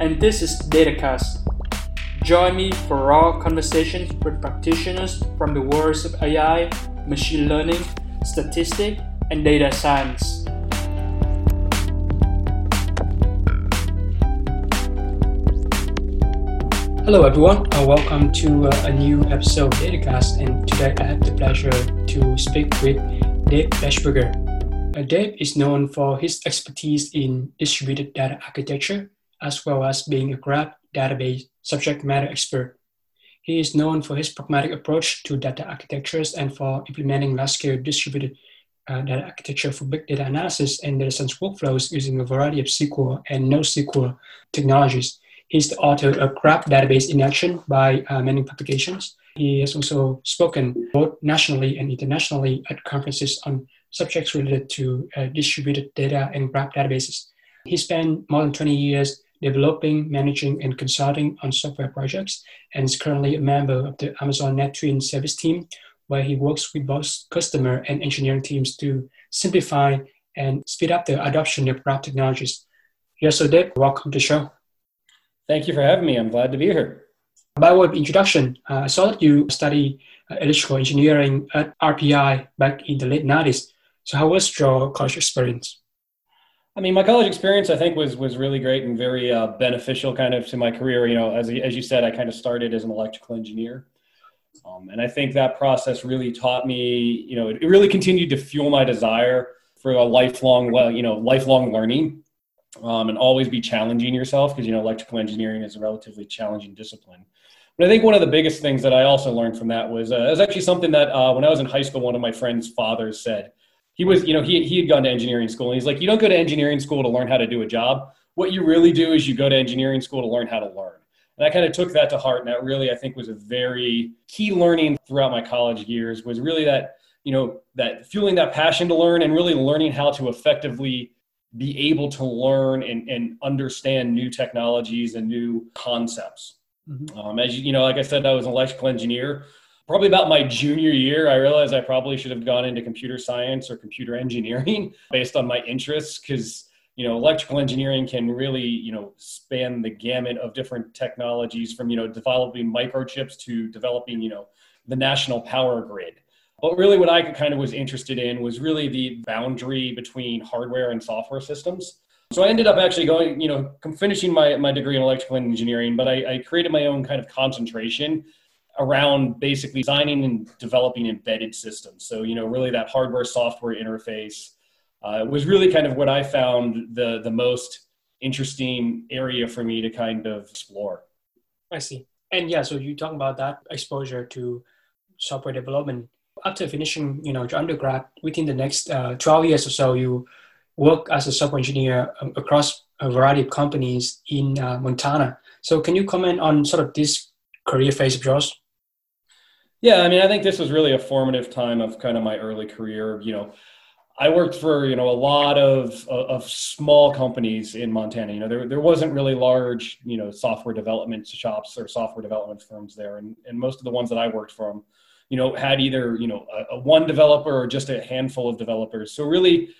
and this is DataCast. Join me for raw conversations with practitioners from the worlds of AI, machine learning, statistics, and data science. Hello everyone, and welcome to a new episode of DataCast, and today I have the pleasure to speak with Dave Bechberger. Dave is known for his expertise in distributed data architecture, as well as being a graph database subject matter expert. He is known for his pragmatic approach to data architectures and for implementing large-scale distributed data architecture for big data analysis and data science workflows using a variety of SQL and NoSQL technologies. He's the author of Graph Database in Action by many publications. He has also spoken both nationally and internationally at conferences on subjects related to distributed data and graph databases. He spent more than 20 years developing, managing, and consulting on software projects, and is currently a member of the Amazon Neptune service team, where he works with both customer and engineering teams to simplify and speed up the adoption of graph technologies. Yes, so Dave, welcome to the show. Thank you for having me. I'm glad to be here. By way of introduction, I saw that you studied electrical engineering at RPI back in the late 90s. So how was your college experience? I mean, my college experience, I think, was really great and very beneficial kind of to my career. You know, as you said, I kind of started as an electrical engineer. And I think that process really taught me, you know, it really continued to fuel my desire for a lifelong learning. And always be challenging yourself, because, you know, electrical engineering is a relatively challenging discipline. But I think one of the biggest things that I also learned from that was actually something that when I was in high school, one of my friend's fathers said. He was, you know, he had gone to engineering school, and he's like, you don't go to engineering school to learn how to do a job. What you really do is you go to engineering school to learn how to learn. And I kind of took that to heart. And that really, I think, was a very key learning throughout my college years, was really that, you know, that fueling that passion to learn and really learning how to effectively be able to learn and understand new technologies and new concepts. Mm-hmm. As you know, like I said, I was an electrical engineer. Probably about my junior year, I realized I probably should have gone into computer science or computer engineering based on my interests, because, you know, electrical engineering can really, you know, span the gamut of different technologies, from, you know, developing microchips to developing, you know, the national power grid. But really what I kind of was interested in was really the boundary between hardware and software systems. So I ended up actually going, you know, finishing my degree in electrical engineering, but I created my own kind of concentration around basically designing and developing embedded systems. So, you know, really that hardware-software interface was really kind of what I found the most interesting area for me to kind of explore. I see. And yeah, so you talk about that exposure to software development. After finishing, you know, your undergrad, within the next 12 years or so, you work as a software engineer across a variety of companies in Montana. So can you comment on sort of this career phase of yours? Yeah, I mean, I think this was really a formative time of kind of my early career. You know, I worked for, you know, a lot of small companies in Montana. You know, there wasn't really large, you know, software development shops or software development firms there. And most of the ones that I worked from, you know, had either, you know, a one developer or just a handful of developers. So really,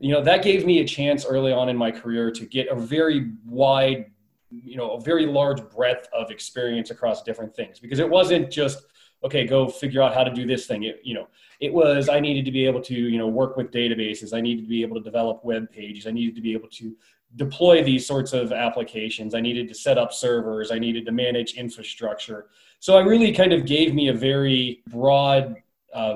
you know, that gave me a chance early on in my career to get a very wide, you know, a very large breadth of experience across different things, because it wasn't just, okay, go figure out how to do this thing. It, you know, it was, I needed to be able to, you know, work with databases. I needed to be able to develop web pages. I needed to be able to deploy these sorts of applications. I needed to set up servers. I needed to manage infrastructure. So I really kind of gave me a very broad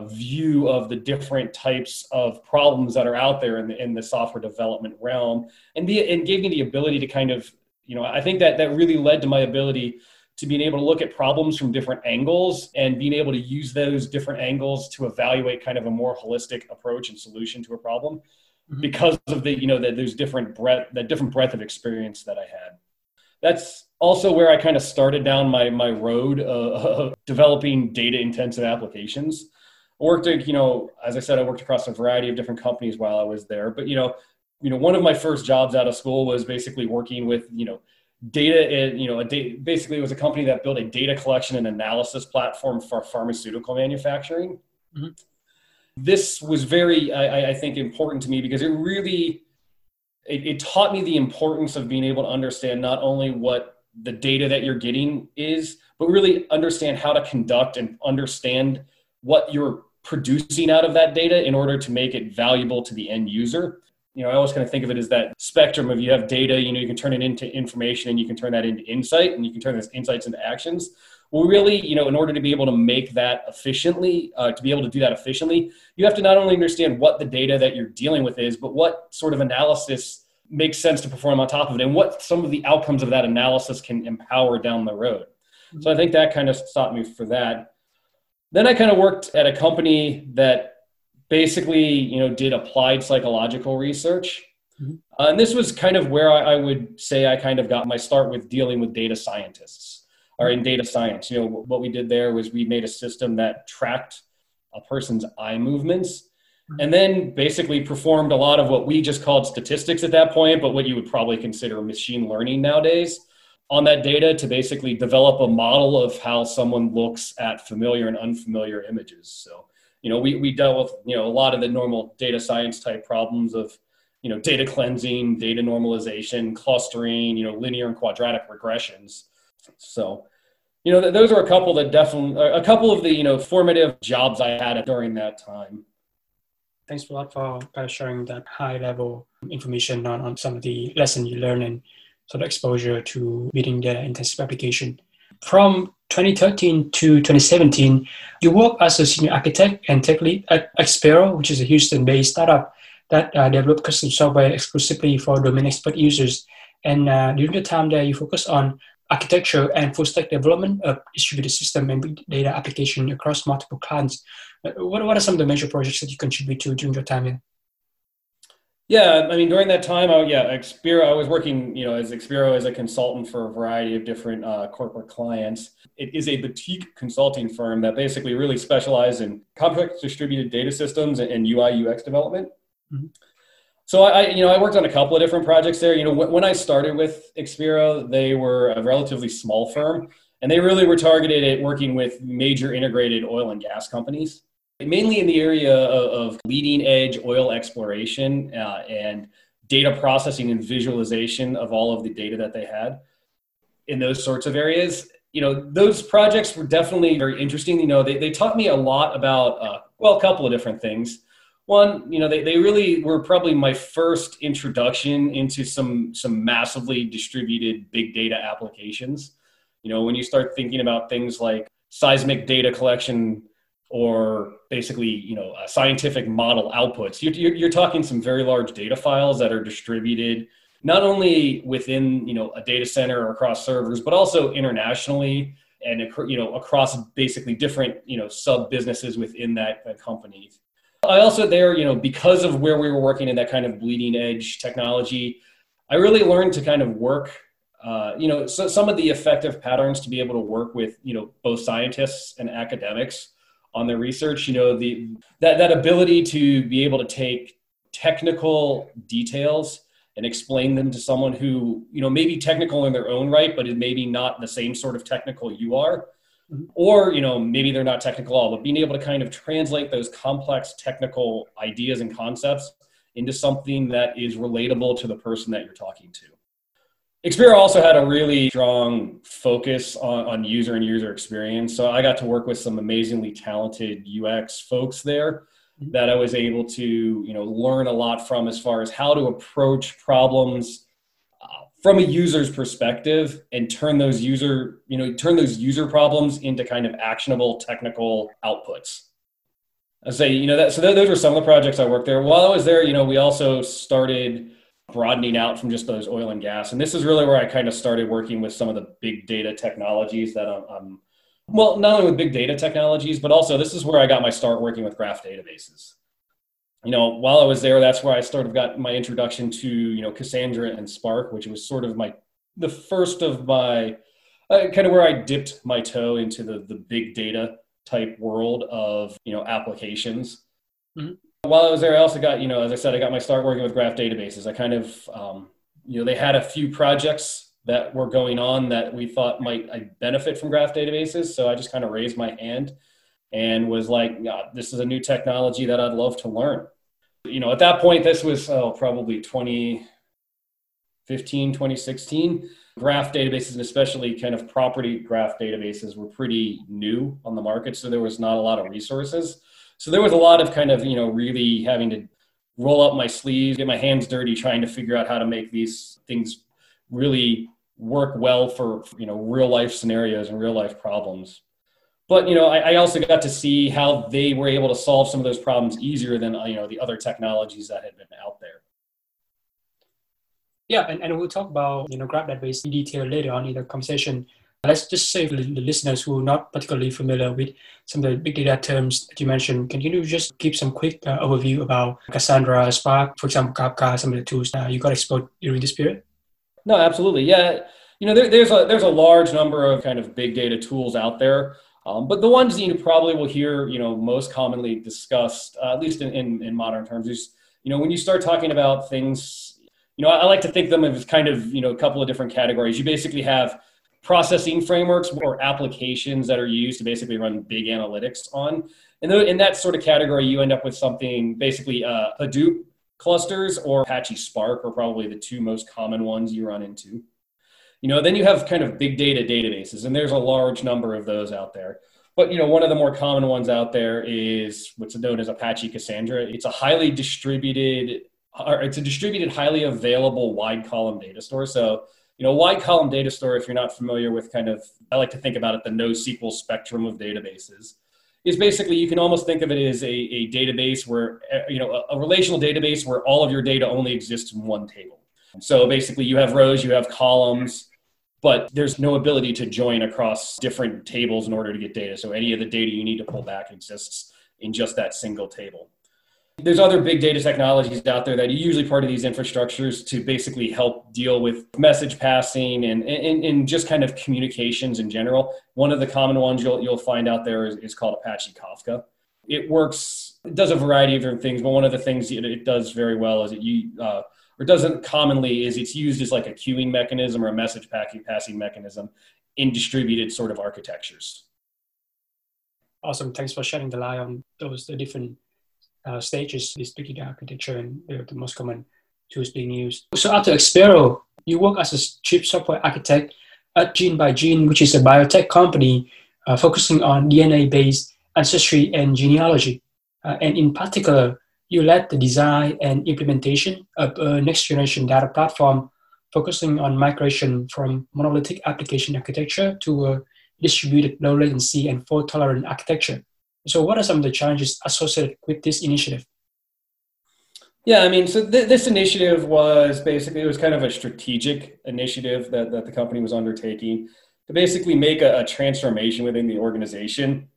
view of the different types of problems that are out there in the software development realm, and gave me the ability to kind of, you know, I think that really led to my ability to being able to look at problems from different angles and being able to use those different angles to evaluate kind of a more holistic approach and solution to a problem. Mm-hmm. Because of the, you know, that there's different breadth of experience that I had. that's also where I kind of started down my road of developing data-intensive applications. I worked at, as I said, I worked across a variety of different companies while I was there. But, one of my first jobs out of school was basically working with, data. Basically it was a company that built a data collection and analysis platform for pharmaceutical manufacturing. Mm-hmm. This was very, I think, important to me because it really, it taught me the importance of being able to understand not only what the data that you're getting is, but really understand how to conduct and understand what you're producing out of that data in order to make it valuable to the end user. I always kind of think of it as that spectrum of you have data, you can turn it into information and you can turn that into insight and you can turn those insights into actions. Well, really, in order to be able to make that efficiently, you have to not only understand what the data that you're dealing with is, but what sort of analysis makes sense to perform on top of it and what some of the outcomes of that analysis can empower down the road. Mm-hmm. So I think that kind of stopped me for that. Then I kind of worked at a company that basically, did applied psychological research. Mm-hmm. And this was kind of where I would say I kind of got my start with dealing with data scientists or in data science. What we did there was we made a system that tracked a person's eye movements and then basically performed a lot of what we just called statistics at that point, but what you would probably consider machine learning nowadays on that data to basically develop a model of how someone looks at familiar and unfamiliar images. So, we dealt with, a lot of the normal data science type problems of, data cleansing, data normalization, clustering, linear and quadratic regressions. So, those are a couple that definitely, a couple of the, formative jobs I had during that time. Thanks a lot for sharing that high level information on some of the lessons you learn and sort of exposure to reading data intensive application. From 2013 to 2017, you worked as a senior architect and tech lead at Expero, which is a Houston-based startup that developed custom software exclusively for domain expert users. And during the time there, you focused on architecture and full-stack development of distributed system and big data application across multiple clients. What are some of the major projects that you contribute to during your time here? Yeah, during that time, Expero, I was working, as Expero as a consultant for a variety of different corporate clients. It is a boutique consulting firm that basically really specializes in complex distributed data systems and UI UX development. Mm-hmm. So I worked on a couple of different projects there. When I started with Expero, they were a relatively small firm, and they really were targeted at working with major integrated oil and gas companies, mainly in the area of leading edge oil exploration and data processing and visualization of all of the data that they had in those sorts of areas. Those projects were definitely very interesting. They taught me a lot about, a couple of different things. One, they really were probably my first introduction into some massively distributed big data applications. When you start thinking about things like seismic data collection or basically, scientific model outputs, you're talking some very large data files that are distributed not only within, a data center or across servers, but also internationally and, across basically different, sub-businesses within that company. I also there, because of where we were working in that kind of bleeding edge technology, I really learned to kind of work, so some of the effective patterns to be able to work with, both scientists and academics on their research, that ability to be able to take technical details and explain them to someone who, may be technical in their own right, but is maybe not the same sort of technical you are. Or, maybe they're not technical at all, but being able to kind of translate those complex technical ideas and concepts into something that is relatable to the person that you're talking to. Expero also had a really strong focus on user and user experience. So I got to work with some amazingly talented UX folks there that I was able to, learn a lot from as far as how to approach problems from a user's perspective and turn those user problems into kind of actionable technical outputs. I say, so those were some of the projects I worked there. While I was there, we also started broadening out from just those oil and gas. And this is really where I kind of started working with some of the big data technologies that not only with big data technologies, but also this is where I got my start working with graph databases. While I was there, that's where I sort of got my introduction to, Cassandra and Spark, which was sort of my the first of my, kind of where I dipped my toe into the big data type world of, applications. Mm-hmm. While I was there, I also got, as I said, I got my start working with graph databases. I kind of, they had a few projects that were going on that we thought might benefit from graph databases. So I just kind of raised my hand and was like, this is a new technology that I'd love to learn. At that point, this was probably 2015, 2016. Graph databases, and especially kind of property graph databases, were pretty new on the market. So there was not a lot of resources. So there was a lot of kind of, really having to roll up my sleeves, get my hands dirty, trying to figure out how to make these things really work well for, real life scenarios and real life problems. But, I also got to see how they were able to solve some of those problems easier than, the other technologies that had been out there. Yeah, and we'll talk about, Graph Database in detail later on in the conversation. Let's just say for the listeners who are not particularly familiar with some of the big data terms that you mentioned, can you just give some quick overview about Cassandra, Spark, for example, Kafka, some of the tools that you got exposed during this period? No, absolutely. Yeah. There's a large number of kind of big data tools out there. But the ones that you probably will hear, most commonly discussed, at least in modern terms, is, when you start talking about things, I like to think of them as kind of, a couple of different categories. You basically have processing frameworks or applications that are used to basically run big analytics on. And in that sort of category, you end up with something basically Hadoop clusters or Apache Spark are probably the two most common ones you run into. Then you have kind of big data databases, and there's a large number of those out there. But, one of the more common ones out there is what's known as Apache Cassandra. It's a distributed, highly available wide column data store. So, wide column data store, if you're not familiar with kind of, I like to think about it, the NoSQL spectrum of databases, is basically, you can almost think of it as a database where, a relational database where all of your data only exists in one table. So basically you have rows, you have columns, but there's no ability to join across different tables in order to get data. So any of the data you need to pull back exists in just that single table. There's other big data technologies out there that are usually part of these infrastructures to basically help deal with message passing and just kind of communications in general. One of the common ones you'll find out there is called Apache Kafka. It does a variety of different things, but one of the things it does very well is it's used as like a queuing mechanism or a message passing mechanism in distributed sort of architectures. Awesome. Thanks for shedding the light on the different stages, this big data architecture and the most common tools being used. So after Expero, you work as a chief software architect at Gene by Gene, which is a biotech company focusing on DNA-based ancestry and genealogy. And in particular, you led the design and implementation of a next-generation data platform focusing on migration from monolithic application architecture to a distributed low-latency and fault-tolerant architecture. So what are some of the challenges associated with this initiative? Yeah, this initiative was basically, it was kind of a strategic initiative that the company was undertaking to basically make a transformation within the organization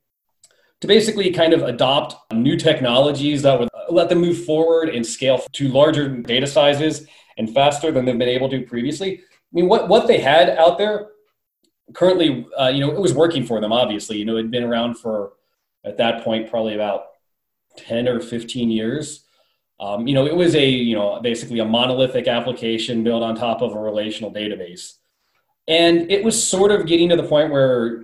to basically kind of adopt new technologies that would let them move forward and scale to larger data sizes and faster than they've been able to previously. What they had out there currently, it was working for them, obviously. It'd been around for, at that point, probably about 10 or 15 years. It was basically a monolithic application built on top of a relational database. And it was sort of getting to the point where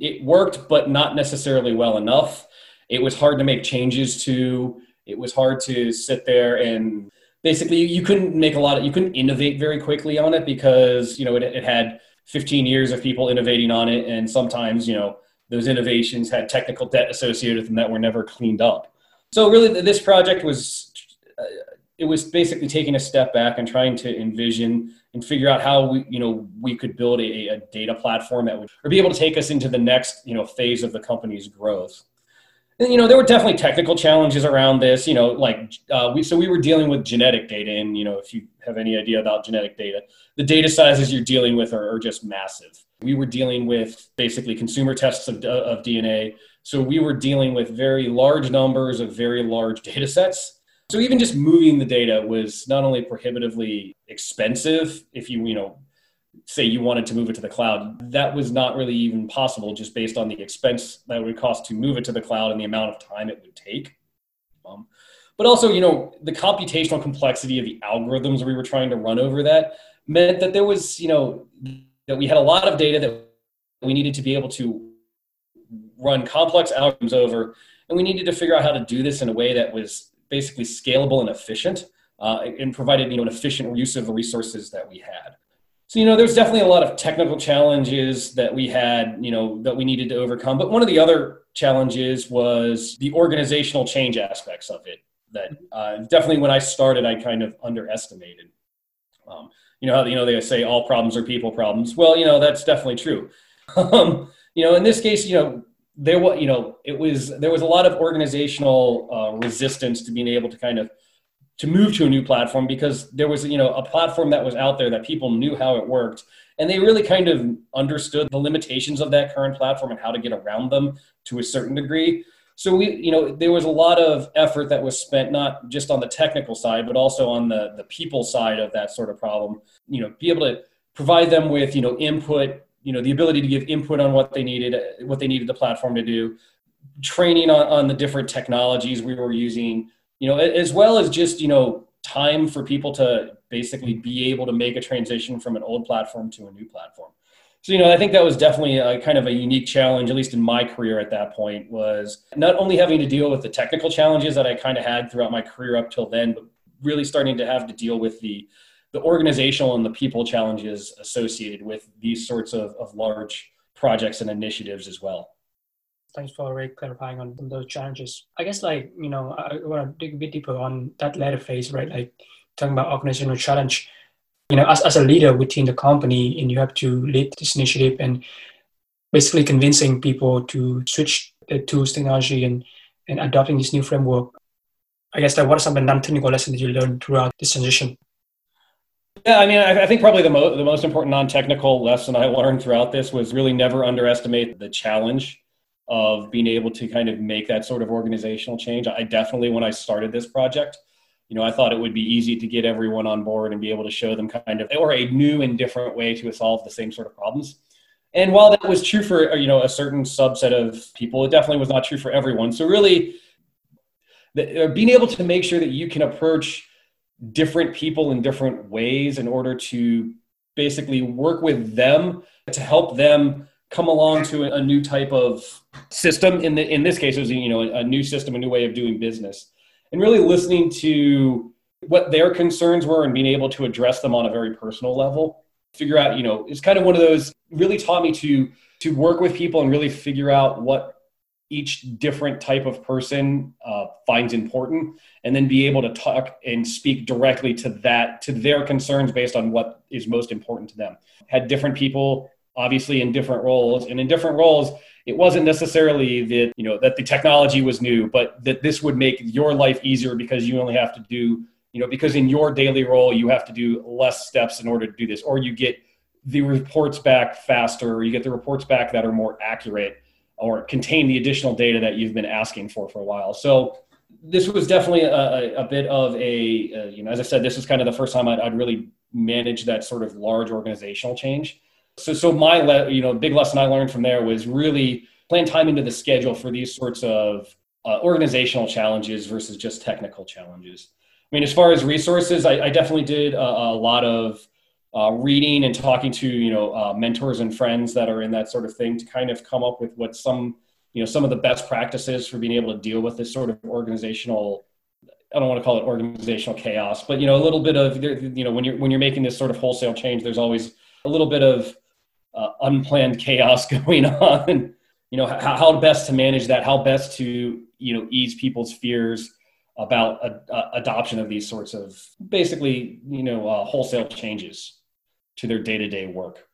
it worked, but not necessarily well enough. It was hard to make changes to. It was hard to sit there and basically you couldn't innovate very quickly on it because, it had 15 years of people innovating on it. And sometimes, those innovations had technical debt associated with them that were never cleaned up. So really this project was basically taking a step back and trying to envision and figure out how we could build a data platform that would or be able to take us into the next, phase of the company's growth. And, there were definitely technical challenges around this, we were dealing with genetic data and, if you have any idea about genetic data, the data sizes you're dealing with are just massive. We were dealing with basically consumer tests of DNA. So we were dealing with very large numbers of very large data sets. So even just moving the data was not only prohibitively expensive, if you, say you wanted to move it to the cloud. That was not really even possible just based on the expense that it would cost to move it to the cloud and the amount of time it would take. But also, you know, the computational complexity of the algorithms we were trying to run over that meant that there was, you know, that we had a lot of data that we needed to be able to run complex algorithms over, and we needed to figure out how to do this in a way that was basically scalable and efficient, and provided, you know, an efficient use of the resources that we had. So, you know, there's definitely a lot of technical challenges that we had, you know, that we needed to overcome. But one of the other challenges was the organizational change aspects of it that definitely when I started, I kind of underestimated. You know, how, you know, they say all problems are people problems. Well, you know, that's definitely true. You know, in this case, you know, there was a lot of organizational resistance to being able to kind of to move to a new platform, because there was, you know, a platform that was out there that people knew how it worked, and they really kind of understood the limitations of that current platform and how to get around them to a certain degree. So we, you know, there was a lot of effort that was spent, not just on the technical side, but also on the people side of that sort of problem, you know, be able to provide them with, you know, input, you know, the ability to give input on what they needed the platform to do, training on the different technologies we were using, you know, as well as just, you know, time for people to basically be able to make a transition from an old platform to a new platform. So, you know, I think that was definitely a kind of a unique challenge, at least in my career at that point, was not only having to deal with the technical challenges that I kind of had throughout my career up till then, but really starting to have to deal with the organizational and the people challenges associated with these sorts of large projects and initiatives as well. Thanks for clarifying on those challenges. I guess, like, you know, I want to dig a bit deeper on that latter phase, right? Like talking about organizational challenge, you know, as a leader within the company, and you have to lead this initiative and basically convincing people to switch to technology and adopting this new framework. I guess, like, what are some of the non-technical lessons that you learned throughout this transition? Yeah, I mean, I think probably the most important non-technical lesson I learned throughout this was really never underestimate the challenge of being able to kind of make that sort of organizational change. I definitely, when I started this project, you know, I thought it would be easy to get everyone on board and be able to show them kind of, or a new and different way to solve the same sort of problems. And while that was true for, you know, a certain subset of people, it definitely was not true for everyone. So really, being able to make sure that you can approach different people in different ways in order to basically work with them to help them come along to a new type of system. In this case, it was, you know, a new system, a new way of doing business, and really listening to what their concerns were and being able to address them on a very personal level. Figure out, you know, it's kind of one of those, really taught me to work with people and really figure out what each different type of person finds important, and then be able to talk and speak directly to their concerns based on what is most important to them. Had different people obviously in different roles, and in different roles, it wasn't necessarily that, you know, that the technology was new, but that this would make your life easier because you only have to do, you know, because in your daily role, you have to do less steps in order to do this, or you get the reports back faster, or you get the reports back that are more accurate or contain the additional data that you've been asking for a while. So this was definitely a bit of a, you know, as I said, this was kind of the first time I'd really managed that sort of large organizational change. So my, you know, big lesson I learned from there was really plan time into the schedule for these sorts of organizational challenges versus just technical challenges. I mean, as far as resources, I definitely did a lot of reading and talking to, you know, mentors and friends that are in that sort of thing to kind of come up with what some of the best practices for being able to deal with this sort of organizational, I don't want to call it organizational chaos, but, you know, a little bit of, you know, when you're making this sort of wholesale change, there's always a little bit of unplanned chaos going on, you know, how best to manage that, how best to, you know, ease people's fears about adoption of these sorts of basically, you know, wholesale changes to their day-to-day work.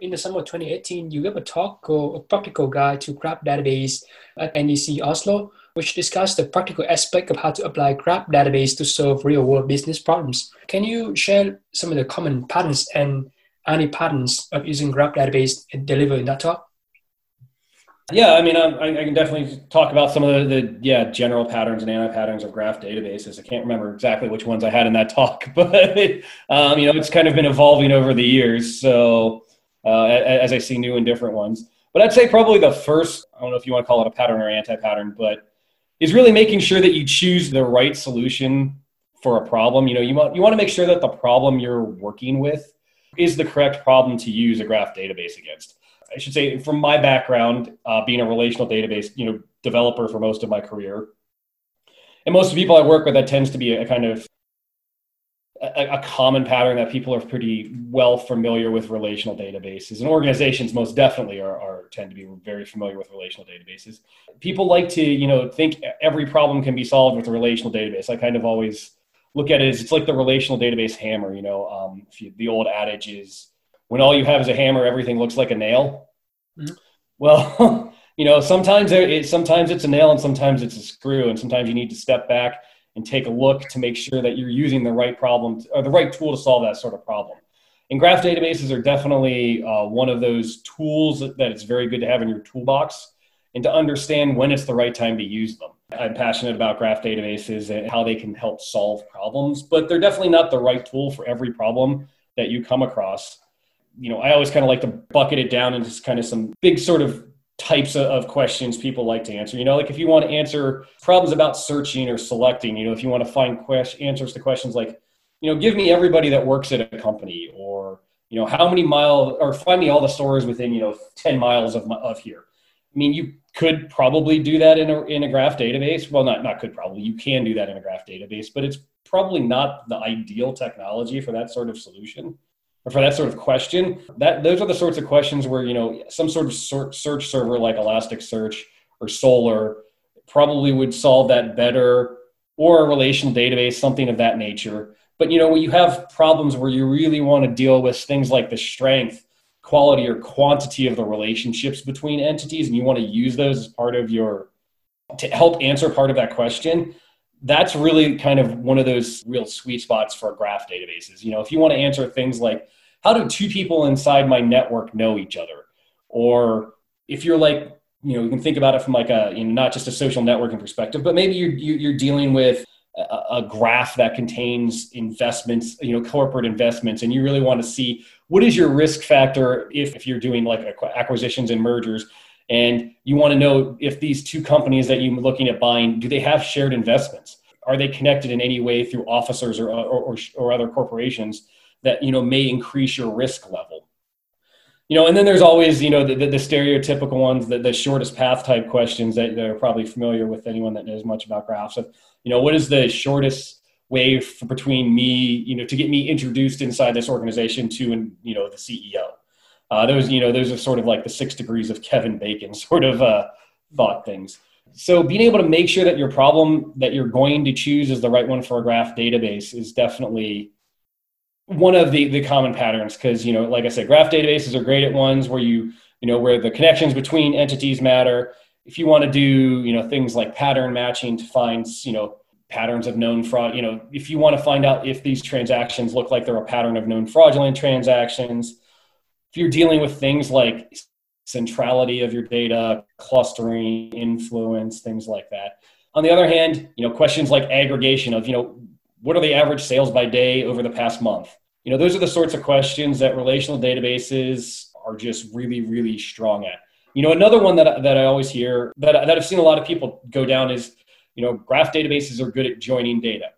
In the summer of 2018, you gave a talk called A Practical Guide to Graph Databases at NDC Oslo, which discussed the practical aspect of how to apply graph databases to solve real-world business problems. Can you share some of the common patterns and any patterns of using graph database delivered in that talk? Yeah, I mean, I can definitely talk about some of the general patterns and anti-patterns of graph databases. I can't remember exactly which ones I had in that talk, but it's kind of been evolving over the years. So as I see new and different ones, but I'd say probably the first, I don't know if you want to call it a pattern or anti-pattern, but is really making sure that you choose the right solution for a problem. You want to make sure that the problem you're working with is the correct problem to use a graph database against. I should say, from my background, being a relational database developer for most of my career, and most of the people I work with, that tends to be a kind of a common pattern that people are pretty well familiar with relational databases, and organizations most definitely tend to be very familiar with relational databases. People like to think every problem can be solved with a relational database. I kind of always look at it as it's like the relational database hammer. The old adage is, when all you have is a hammer, everything looks like a nail. Mm-hmm. Well, sometimes it's a nail and sometimes it's a screw, and sometimes you need to step back and take a look to make sure that you're using the right problem or the right tool to solve that sort of problem. And graph databases are definitely one of those tools that it's very good to have in your toolbox and to understand when it's the right time to use them. I'm passionate about graph databases and how they can help solve problems, but they're definitely not the right tool for every problem that you come across. I always kind of like to bucket it down into kind of some big sort of types of questions people like to answer. Like if you want to answer problems about searching or selecting, if you want to find answers to questions like, give me everybody that works at a company, or, how many miles, or find me all the stores within, 10 miles of here. I mean, you could probably do that in a graph database. Well, not could probably, you can do that in a graph database, but it's probably not the ideal technology for that sort of solution. For that sort of question, those are the sorts of questions where, some sort of search server like Elasticsearch or Solr probably would solve that better, or a relational database, something of that nature. But, when you have problems where you really want to deal with things like the strength, quality, or quantity of the relationships between entities, and you want to use those as part of to help answer part of that question, that's really kind of one of those real sweet spots for graph databases. If you want to answer things like, how do two people inside my network know each other? Or if you're like, you can think about it from like a, not just a social networking perspective, but maybe you're dealing with a graph that contains investments, corporate investments, and you really want to see what is your risk factor if you're doing like acquisitions and mergers. And you want to know if these two companies that you're looking at buying, do they have shared investments? Are they connected in any way through officers or other corporations that, may increase your risk level? And then there's always, the stereotypical ones, the shortest path type questions that they're probably familiar with, anyone that knows much about graphs. What is the shortest way between me, to get me introduced inside this organization to, the CEO? Those are sort of like the 6 degrees of Kevin Bacon sort of thought things. So being able to make sure that your problem that you're going to choose is the right one for a graph database is definitely one of the common patterns. Because, like I said, graph databases are great at ones where where the connections between entities matter. If you want to do, things like pattern matching to find, patterns of known fraud, if you want to find out if these transactions look like they're a pattern of known fraudulent transactions. If you're dealing with things like centrality of your data, clustering, influence, things like that. On the other hand, questions like aggregation of, what are the average sales by day over the past month? Those are the sorts of questions that relational databases are just really, really strong at. Another one that I always hear that I've seen a lot of people go down is, graph databases are good at joining data.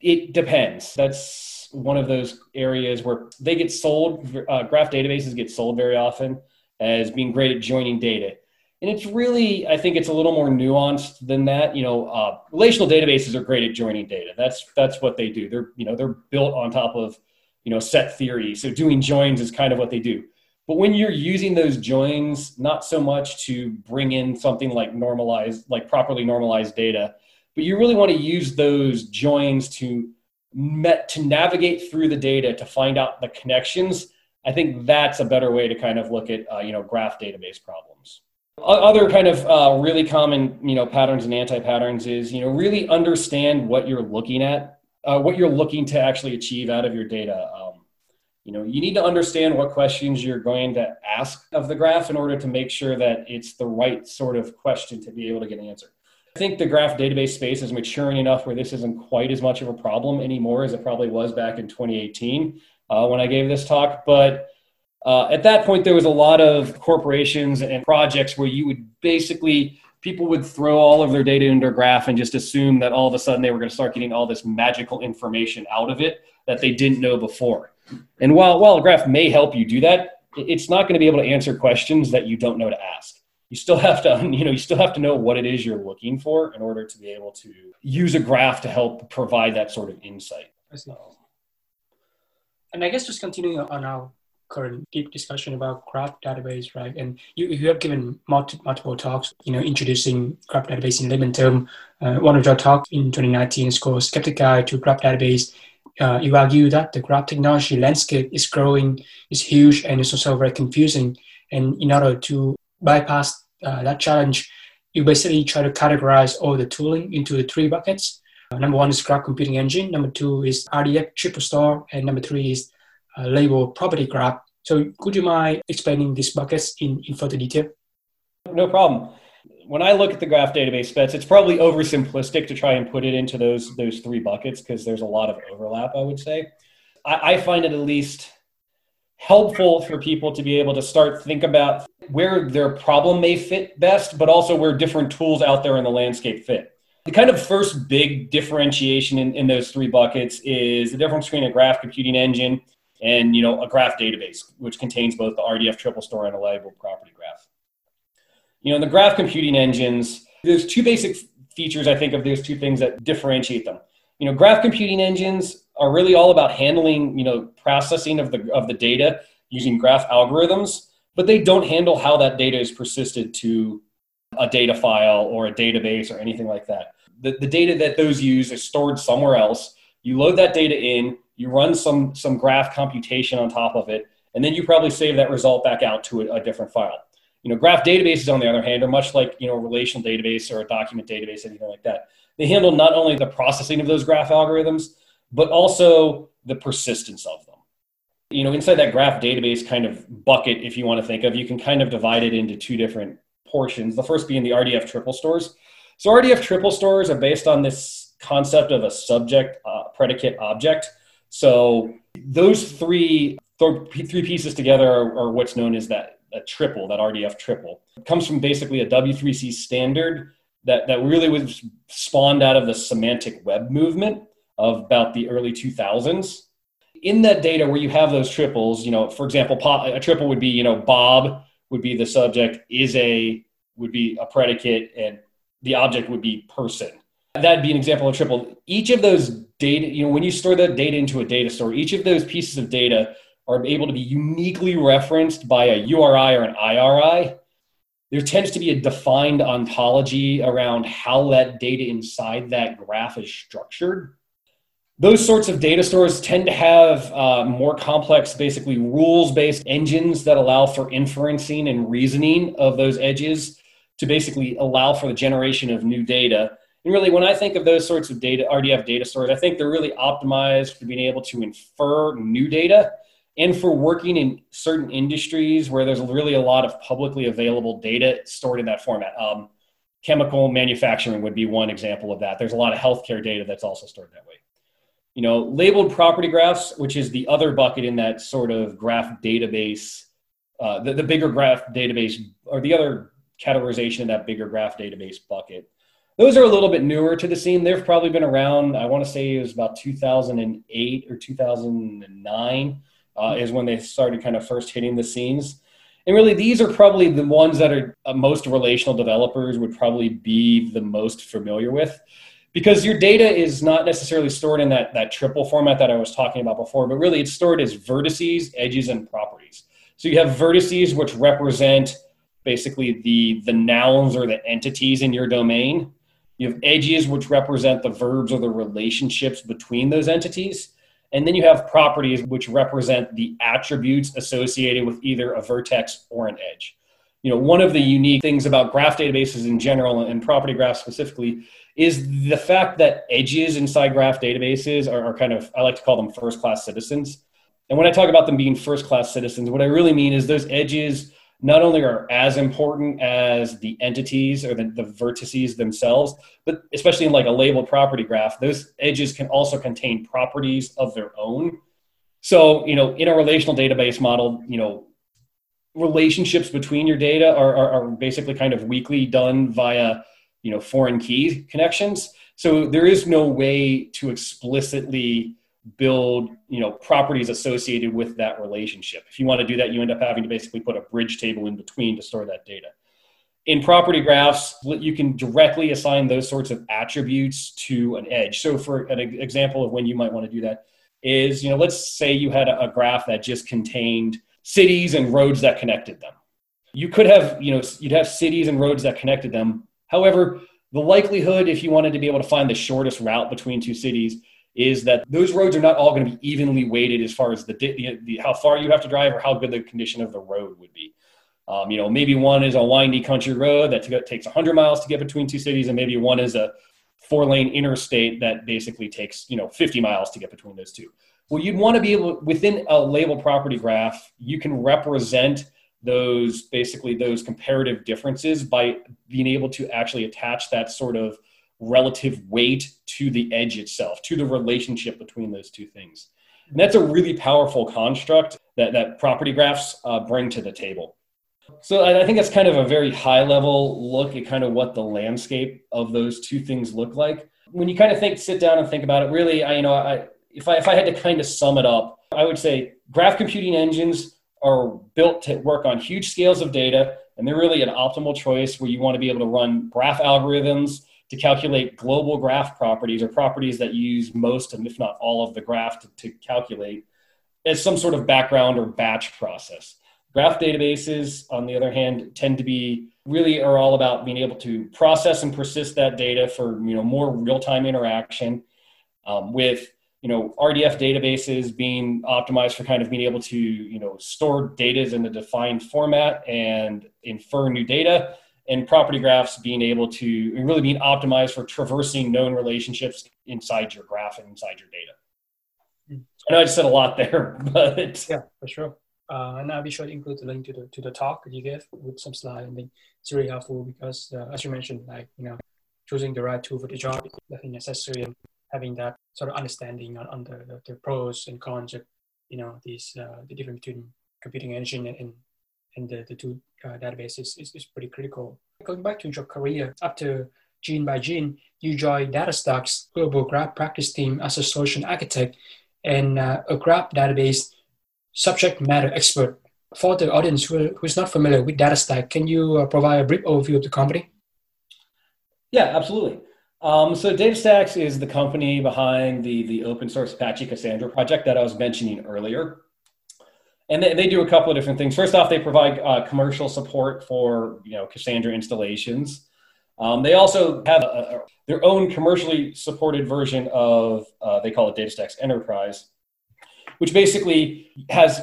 It depends. That's one of those areas where they get sold, graph databases get sold very often as being great at joining data. And it's really, I think it's a little more nuanced than that. Relational databases are great at joining data. That's what they do. They're, they're built on top of, set theory. So doing joins is kind of what they do. But when you're using those joins, not so much to bring in something like properly normalized data, but you really want to use those joins to navigate through the data to find out the connections. I think that's a better way to kind of look at, graph database problems. Other kind of really common, patterns and anti-patterns is, really understand what you're looking to actually achieve out of your data. You know, you need to understand what questions you're going to ask of the graph in order to make sure that it's the right sort of question to be able to get an answer. I think the graph database space is maturing enough where this isn't quite as much of a problem anymore as it probably was back in 2018 when I gave this talk. But at that point, there was a lot of corporations and projects where you would basically, people would throw all of their data into a graph and just assume that all of a sudden they were going to start getting all this magical information out of it that they didn't know before. And while a graph may help you do that, it's not going to be able to answer questions that you don't know to ask. You still have to, you still have to know what it is you're looking for in order to be able to use a graph to help provide that sort of insight. I see. And I guess just continuing on our current deep discussion about graph database, right? And you have given multiple talks, introducing graph database in layman term. One of your talks in 2019 is called A Skeptics Guide to Graph Databases. You argue that the graph technology landscape is growing, is huge, and it's also very confusing. And in order to bypass that challenge, you basically try to categorize all the tooling into the three buckets. Number one is Graph Computing Engine. Number two is RDF TripleStore. And number three is Labeled Property Graph. So could you mind explaining these buckets in further detail? No problem. When I look at the graph database specs, it's probably oversimplistic to try and put it into those three buckets because there's a lot of overlap, I would say. I find it at least helpful for people to be able to start think about where their problem may fit best, but also where different tools out there in the landscape fit. The kind of first big differentiation in those three buckets is the difference between a graph computing engine and a graph database, which contains both the RDF TripleStore and a labeled property graph. In the graph computing engines, there's two basic features, I think, of those two things that differentiate them. Graph computing engines are really all about handling, processing of the data using graph algorithms, but they don't handle how that data is persisted to a data file or a database or anything like that. The data that those use is stored somewhere else. You load that data in, you run some graph computation on top of it, and then you probably save that result back out to a different file. Graph databases, on the other hand, are much like, a relational database or a document database, anything like that. They handle not only the processing of those graph algorithms, but also the persistence of them. Inside that graph database kind of bucket, if you want to think of, you can kind of divide it into two different portions. The first being the RDF TripleStores. So RDF TripleStores are based on this concept of a subject, predicate, object. So those three pieces together are what's known as that RDF triple. It comes from basically a W3C standard that really was spawned out of the semantic web movement of about the early 2000s. In that data where you have those triples, for example, a triple would be, Bob would be the subject, would be a predicate, and the object would be person. That'd be an example of triple. Each of those data, when you store that data into a data store, each of those pieces of data are able to be uniquely referenced by a URI or an IRI. There tends to be a defined ontology around how that data inside that graph is structured. Those sorts of data stores tend to have more complex, basically rules-based engines that allow for inferencing and reasoning of those edges to basically allow for the generation of new data. And really, when I think of those sorts of data, RDF data stores, I think they're really optimized for being able to infer new data and for working in certain industries where there's really a lot of publicly available data stored in that format. Chemical manufacturing would be one example of that. There's a lot of healthcare data that's also stored that way. Labeled property graphs, which is the other bucket in that sort of graph database, the bigger graph database, or the other categorization in that bigger graph database bucket. Those are a little bit newer to the scene. They've probably been around, I want to say it was about 2008 or 2009. Is when they started kind of first hitting the scenes. And really, these are probably the ones that are most relational developers would probably be the most familiar with, because your data is not necessarily stored in that triple format that I was talking about before, but really it's stored as vertices, edges, and properties. So you have vertices, which represent basically the nouns or the entities in your domain. You have edges, which represent the verbs or the relationships between those entities. And then you have properties, which represent the attributes associated with either a vertex or an edge. One of the unique things about graph databases in general and property graphs specifically is the fact that edges inside graph databases are kind of, I like to call them first-class citizens. And when I talk about them being first-class citizens, what I really mean is those edges not only are as important as the entities or the vertices themselves, but especially in like a labeled property graph, those edges can also contain properties of their own. So, you know, in a relational database model, you know, relationships between your data are basically kind of weakly done via, you know, foreign key connections. So there is no way to explicitly build, you know, properties associated with that relationship. If you want to do that, you end up having to basically put a bridge table in between to store that data. In property graphs, you can directly assign those sorts of attributes to an edge. So for an example of when you might want to do that is, you know, let's say you had a graph that just contained cities and roads that connected them. You could have, you know, you'd have cities and roads that connected them. However, the likelihood, if you wanted to be able to find the shortest route between two cities, is that those roads are not all going to be evenly weighted as far as the how far you have to drive or how good the condition of the road would be. You know, maybe one is a windy country road that takes 100 miles to get between two cities, and maybe one is a 4-lane interstate that basically takes, you know, 50 miles to get between those two. Well, you'd want to be able, within a labeled property graph, you can represent those, basically those comparative differences by being able to actually attach that sort of relative weight to the edge itself, to the relationship between those two things. And that's a really powerful construct that property graphs bring to the table. So I think that's kind of a very high level look at kind of what the landscape of those two things look like. When you kind of sit down and think about it, really, if I had to kind of sum it up, I would say graph computing engines are built to work on huge scales of data, and they're really an optimal choice where you want to be able to run graph algorithms to calculate global graph properties or properties that you use most, and if not all, of the graph to calculate as some sort of background or batch process. Graph databases, on the other hand, tend to be really are all about being able to process and persist that data for, you know, more real-time interaction with, you know, RDF databases being optimized for kind of being able to, you know, store data in a defined format and infer new data, and property graphs being able to really being optimized for traversing known relationships inside your graph and inside your data. I know I just said a lot there, but yeah, for sure. And I'll be sure to include the link to the talk that you gave with some slides. I think it's really helpful because, as you mentioned, like, you know, choosing the right tool for the job is definitely necessary, and having that sort of understanding on the pros and cons of, you know, these the difference between computing engine and the two databases is pretty critical. Going back to your career, after Gene by Gene, you joined DataStax Global Graph Practice team as a solution architect and a graph database subject matter expert. For the audience who is not familiar with DataStax, can you provide a brief overview of the company? Yeah, absolutely. So DataStax is the company behind the open source Apache Cassandra project that I was mentioning earlier. And they do a couple of different things. First off, they provide commercial support for, you know, Cassandra installations. They also have their own commercially supported version of, they call it DataStax Enterprise, which basically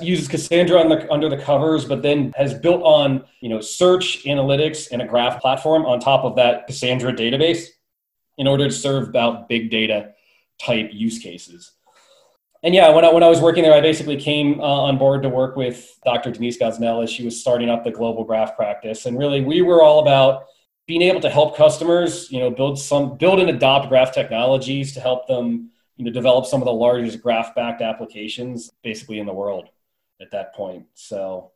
uses Cassandra under the covers, but then has built on, you know, search, analytics, and a graph platform on top of that Cassandra database in order to serve about big data type use cases. And yeah, when I was working there, I basically came on board to work with Dr. Denise Gosnell as she was starting up the Global Graph Practice. And really, we were all about being able to help customers, you know, build and adopt graph technologies to help them, you know, develop some of the largest graph-backed applications basically in the world at that point. So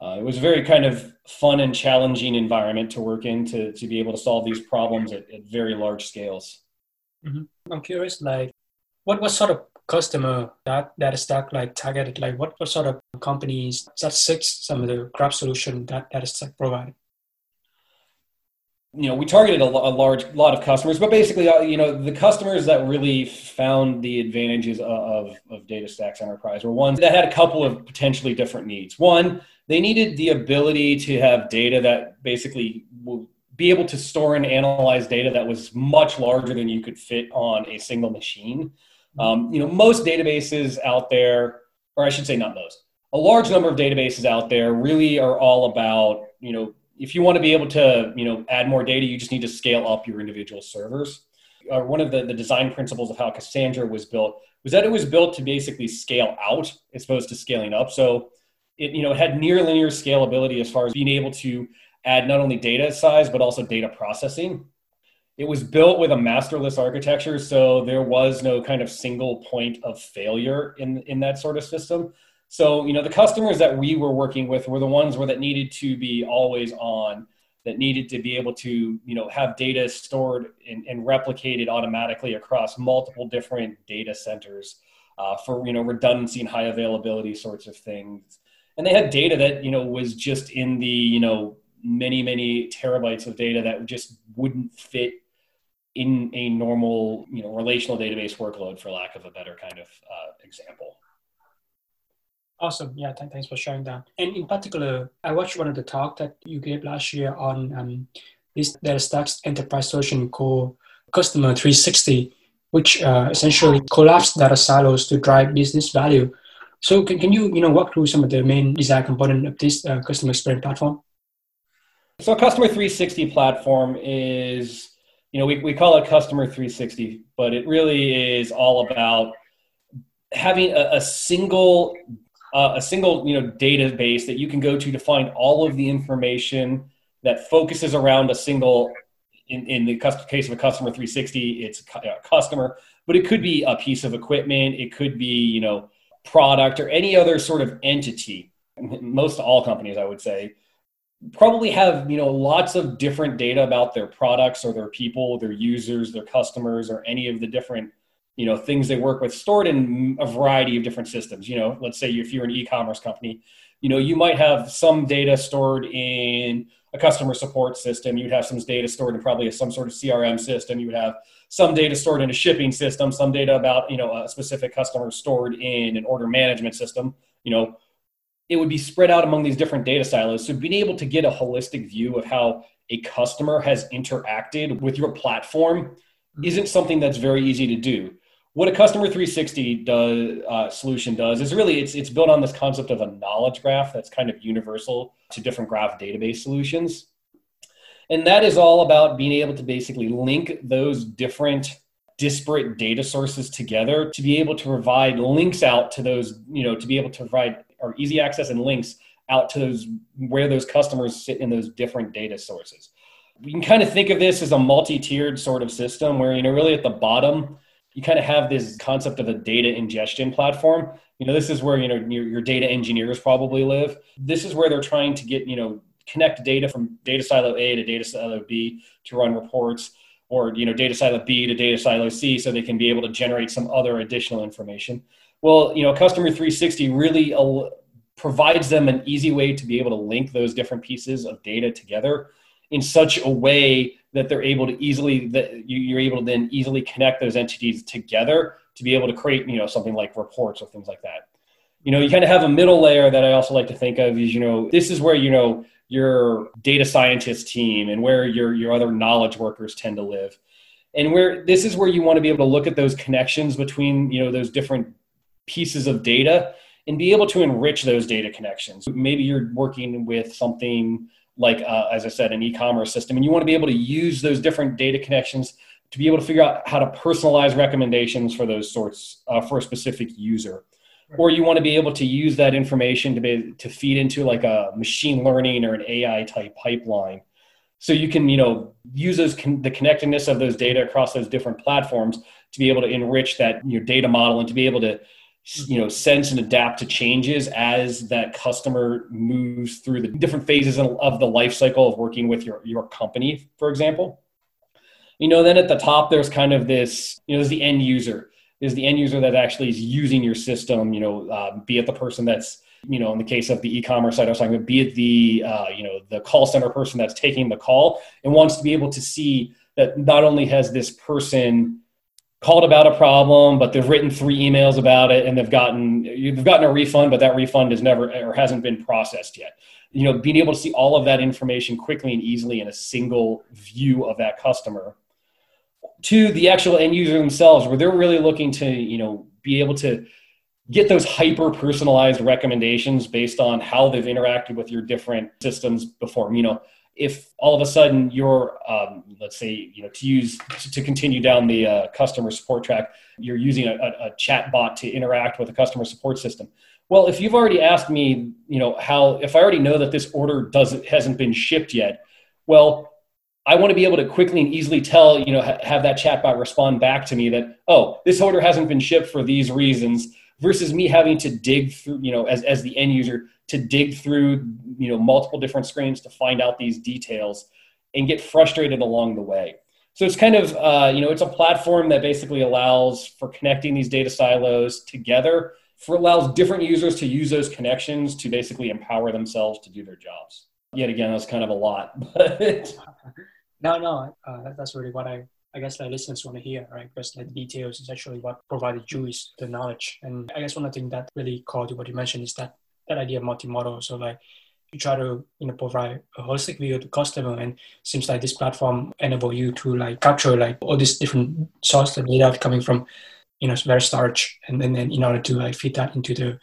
it was a very kind of fun and challenging environment to work in to be able to solve these problems at very large scales. Mm-hmm. I'm curious, like, what sort of customer DataStax like targeted, like what sort of companies that some of the graph solution that DataStax provided? You know, we targeted a large lot of customers, but basically, you know, the customers that really found the advantages of DataStax Enterprise were ones that had a couple of potentially different needs. One, they needed the ability to have data that basically will be able to store and analyze data that was much larger than you could fit on a single machine. You know, most databases out there, or I should say not most, a large number of databases out there really are all about, you know, if you want to be able to, you know, add more data, you just need to scale up your individual servers. One of the design principles of how Cassandra was built was that it was built to basically scale out as opposed to scaling up. So it, you know, had near linear scalability as far as being able to add not only data size, but also data processing. It was built with a masterless architecture, so there was no kind of single point of failure in that sort of system. So, you know, the customers that we were working with were the ones where that needed to be always on, that needed to be able to, you know, have data stored and replicated automatically across multiple different data centers for, you know, redundancy and high availability sorts of things. And they had data that, you know, was just in the, you know, many, many terabytes of data that just wouldn't fit in a normal, you know, relational database workload, for lack of a better kind of example. Awesome. Yeah, thanks for sharing that. And in particular, I watched one of the talks that you gave last year on this DataStax Enterprise solution called Customer 360, which essentially collapsed data silos to drive business value. So can you walk through some of the main design component of this customer experience platform? So Customer 360 platform is, you know, we call it Customer 360, but it really is all about having a single, you know, database that you can go to find all of the information that focuses around a single, in the case of a Customer 360, it's a customer, but it could be a piece of equipment, it could be, you know, product or any other sort of entity. Most all companies, I would say, probably have, you know, lots of different data about their products or their people, their users, their customers, or any of the different, you know, things they work with stored in a variety of different systems. You know, let's say if you're an e-commerce company, you know, you might have some data stored in a customer support system. You'd have some data stored in probably some sort of CRM system. You would have some data stored in a shipping system, some data about, you know, a specific customer stored in an order management system. You know, it would be spread out among these different data silos. So being able to get a holistic view of how a customer has interacted with your platform isn't something that's very easy to do. What a Customer 360 solution does is really it's built on this concept of a knowledge graph that's kind of universal to different graph database solutions. And that is all about being able to basically link those different disparate data sources together to be able to provide links out to those, you know, to be able to provide or easy access and links out to those where those customers sit in those different data sources. We can kind of think of this as a multi-tiered sort of system where, you know, really at the bottom, you kind of have this concept of a data ingestion platform. You know, this is where, you know, your data engineers probably live. This is where they're trying to get, you know, connect data from data silo A to data silo B to run reports, or, you know, data silo B to data silo C so they can be able to generate some other additional information. Well, you know, Customer 360 really provides them an easy way to be able to link those different pieces of data together in such a way that they're able to easily, that you're able to then easily connect those entities together to be able to create, you know, something like reports or things like that. You know, you kind of have a middle layer that I also like to think of is, you know, this is where, you know, your data scientist team and where your other knowledge workers tend to live. And where this is where you want to be able to look at those connections between, you know, those different pieces of data and be able to enrich those data connections. Maybe you're working with something like, as I said, an e-commerce system, and you want to be able to use those different data connections to be able to figure out how to personalize recommendations for those sorts, for a specific user. Right. Or you want to be able to use that information to feed into like a machine learning or an AI type pipeline. So you can, you know, use those the connectedness of those data across those different platforms to be able to enrich that your data model and to be able to, you know, sense and adapt to changes as that customer moves through the different phases of the life cycle of working with your company, for example. You know, then at the top, there's kind of this, you know, there's the end user. There's the end user that actually is using your system, you know, be it the person that's, you know, in the case of the e-commerce site, I was talking about, be it the, you know, the call center person that's taking the call and wants to be able to see that not only has this person called about a problem, but they've written 3 emails about it and they've gotten a refund, but that refund is never or hasn't been processed yet. You know, being able to see all of that information quickly and easily in a single view of that customer. To the actual end user themselves, where they're really looking to, you know, be able to get those hyper personalized recommendations based on how they've interacted with your different systems before. You know, if all of a sudden you're, let's say, to continue down the customer support track, you're using a chat bot to interact with a customer support system. Well, if you've already asked me, if I already know that this order hasn't been shipped yet, well, I want to be able to quickly and easily tell, have that chatbot respond back to me that, oh, this order hasn't been shipped for these reasons, versus me having to dig through, as the end user, to dig through, multiple different screens to find out these details and get frustrated along the way. So it's kind of, it's a platform that basically allows for connecting these data silos together, allows different users to use those connections to basically empower themselves to do their jobs. Yet again, that's kind of a lot, but... That's really what I guess the listeners want to hear, right? Because the details is actually what provided you is the knowledge. And I guess one of the things that really called to what you mentioned is that idea of multimodal. So you try to provide a holistic view to the customer, and seems like this platform enable you to capture all these different sources of data coming from various storage, and then in order to feed that into the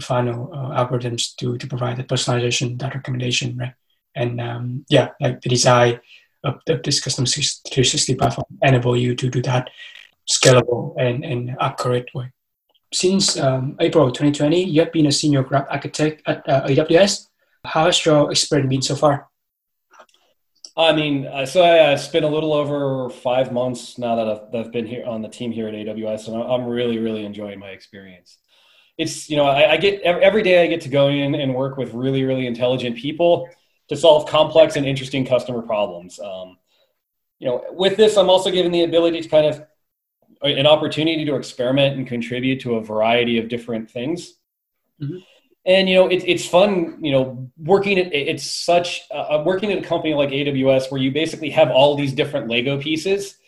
final algorithms to provide the personalization, that recommendation, right? And the design of this Customer 360 platform enable you to do that scalable and accurate way. Since April 2020, you have been a senior graph architect at AWS. How has your experience been so far? I mean, so I spent a little over 5 months now that I've been here on the team here at AWS, and I'm really, really enjoying my experience. It's, I get every day I get to go in and work with really, really intelligent people to solve complex and interesting customer problems. With this, I'm also given the ability to kind of an opportunity to experiment and contribute to a variety of different things. Mm-hmm. And, it's fun, working I'm working at a company like AWS where you basically have all these different Lego pieces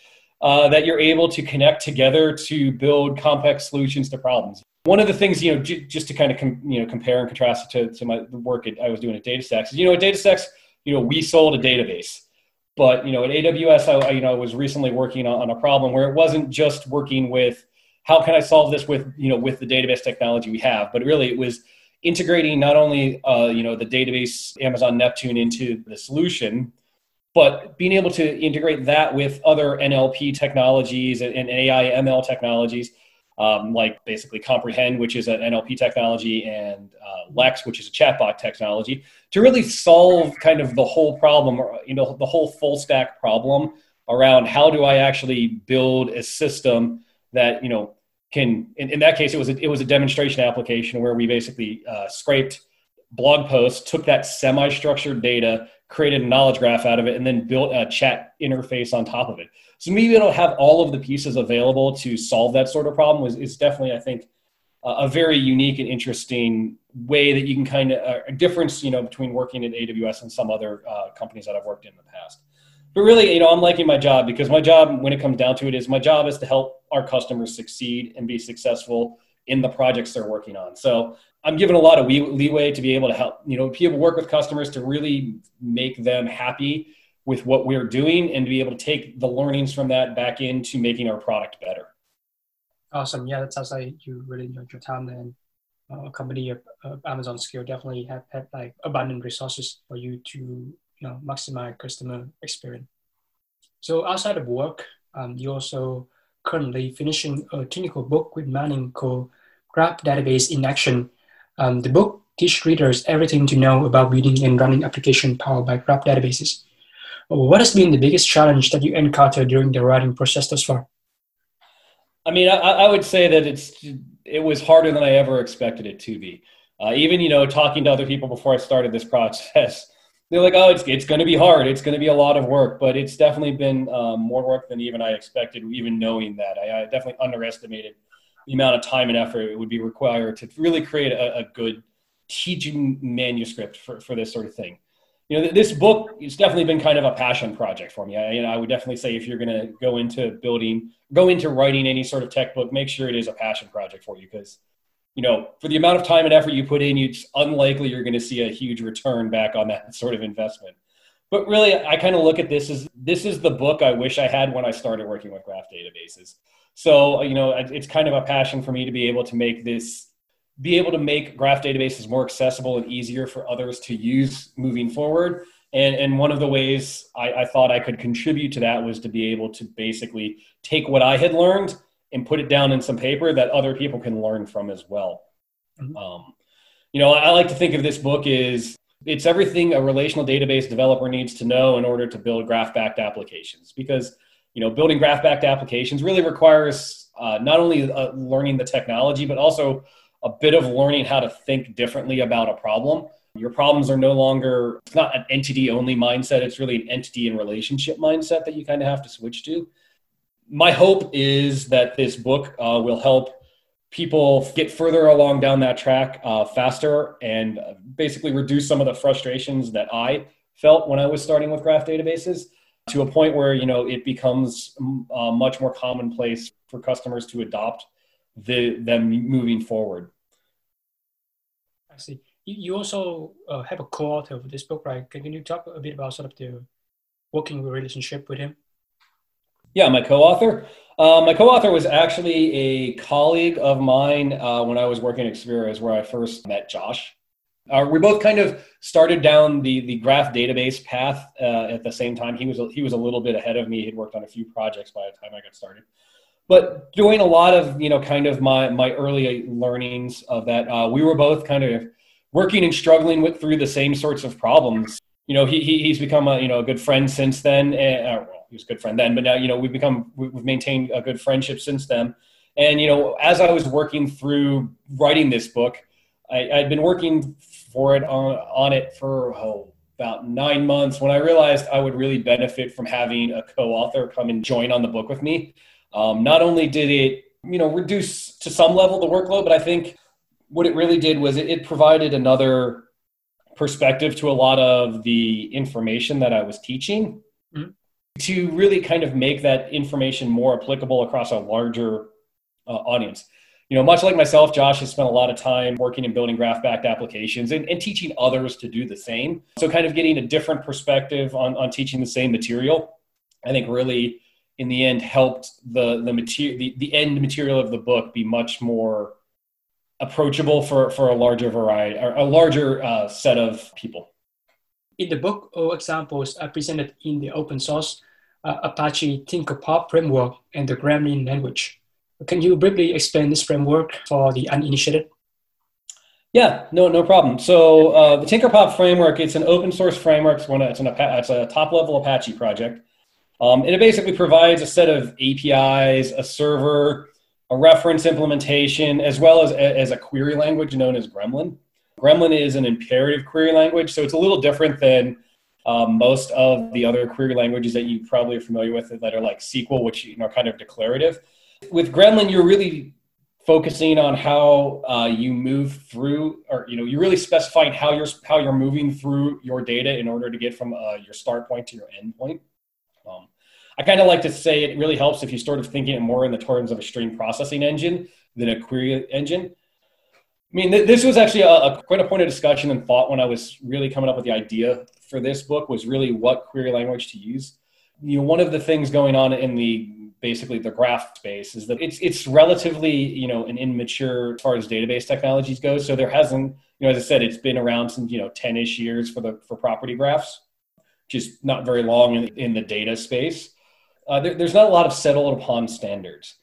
that you're able to connect together to build complex solutions to problems. One of the things, just to kind of compare and contrast to my work I was doing at DataStax, at DataStax, we sold a database, but at AWS, I was recently working on a problem where it wasn't just working with how can I solve this with with the database technology we have, but really it was integrating not only the database Amazon Neptune into the solution, but being able to integrate that with other NLP technologies and AI ML technologies. Like basically Comprehend, which is an NLP technology, and Lex, which is a chatbot technology, to really solve kind of the whole problem, or the whole full stack problem around how do I actually build a system that can. In that case, it was a demonstration application where we basically scraped blog posts, took that semi-structured data, created a knowledge graph out of it, and then built a chat interface on top of it. So maybe it'll have all of the pieces available to solve that sort of problem. It's definitely, I think, a very unique and interesting way that you can kind of, a difference, between working at AWS and some other companies that I've worked in the past. But really, I'm liking my job because my job, when it comes down to it, is to help our customers succeed and be successful in the projects they're working on. So I'm given a lot of leeway to be able to help, be able to work with customers to really make them happy with what we're doing and to be able to take the learnings from that back into making our product better. Awesome. Yeah, that sounds like you really enjoyed your time there. A company of Amazon scale definitely had abundant resources for you to maximize customer experience. So outside of work, you're also currently finishing a technical book with Manning called Graph Database in Action. The book teaches readers everything to know about building and running applications powered by graph databases. What has been the biggest challenge that you encountered during the writing process thus far? I mean, I would say that it was harder than I ever expected it to be. Even, talking to other people before I started this process, they're like, oh, it's going to be hard. It's going to be a lot of work, but it's definitely been more work than even I expected, even knowing that. I definitely underestimated the amount of time and effort it would be required to really create a good teaching manuscript for this sort of thing. This book, it's definitely been kind of a passion project for me. I would definitely say if you're going to go into writing any sort of tech book, make sure it is a passion project for you because, for the amount of time and effort you put in, it's unlikely you're going to see a huge return back on that sort of investment. But really, I kind of look at this is the book I wish I had when I started working with graph databases. So, it's kind of a passion for me to be able to make graph databases more accessible and easier for others to use moving forward, And one of the ways I thought I could contribute to that was to be able to basically take what I had learned and put it down in some paper that other people can learn from as well. Mm-hmm. You know, I like to think of this book as it's everything a relational database developer needs to know in order to build graph-backed applications, because, you know, building graph-backed applications really requires not only learning the technology, but also a bit of learning how to think differently about a problem. Your problems are no longer, it's not an entity-only mindset. It's really an entity and relationship mindset that you kind of have to switch to. My hope is that this book will help people get further along down that track faster and basically reduce some of the frustrations that I felt when I was starting with graph databases to a point where, you know, it becomes much more commonplace for customers to adopt them moving forward. I see. You also have a co-author of this book, right? Can you talk a bit about sort of the working relationship with him? Yeah, my co-author. My co-author was actually a colleague of mine when I was working at Expero, is where I first met Josh. We both kind of started down the graph database path at the same time. He was a little bit ahead of me. He had worked on a few projects by the time I got started. But doing a lot of, you know, kind of my early learnings of that, we were both kind of working and struggling through the same sorts of problems. You know, he's become a good friend since then. He was a good friend then, but now, you know, we've maintained a good friendship since then. And, you know, as I was working through writing this book, I'd been working on it for about 9 months when I realized I would really benefit from having a co-author come and join on the book with me. Not only did it, you know, reduce to some level the workload, but I think what it really did was it provided another perspective to a lot of the information that I was teaching. Mm-hmm. To really kind of make that information more applicable across a larger audience. You know, much like myself, Josh has spent a lot of time working and building graph-backed applications and teaching others to do the same. So kind of getting a different perspective on teaching the same material, I think really in the end helped the end material of the book be much more approachable for a larger variety, or a larger set of people. In the book, all examples are presented in the open source Apache TinkerPop framework and the Gremlin language. Can you briefly explain this framework for the uninitiated? Yeah, no problem. So the TinkerPop framework, it's an open source framework. It's a top-level Apache project. And it basically provides a set of APIs, a server, a reference implementation, as well as a query language known as Gremlin. Gremlin is an imperative query language, so it's a little different than most of the other query languages that you probably are familiar with that are like SQL, which, you know, are kind of declarative. With Gremlin, you're really focusing on how you move through, or, you know, you're really specifying how you're moving through your data in order to get from your start point to your end point. I kind of like to say it really helps if you sort of think it more in the terms of a stream processing engine than a query engine. I mean, this was actually quite a point of discussion and thought when I was really coming up with the idea for this book, was really what query language to use. You know, one of the things going on in basically the graph space is that it's relatively, you know, an immature as far as database technologies go. So there hasn't, you know, as I said, it's been around since, you know, 10-ish years for property graphs, which is not very long in the data space. There's not a lot of settled upon standards.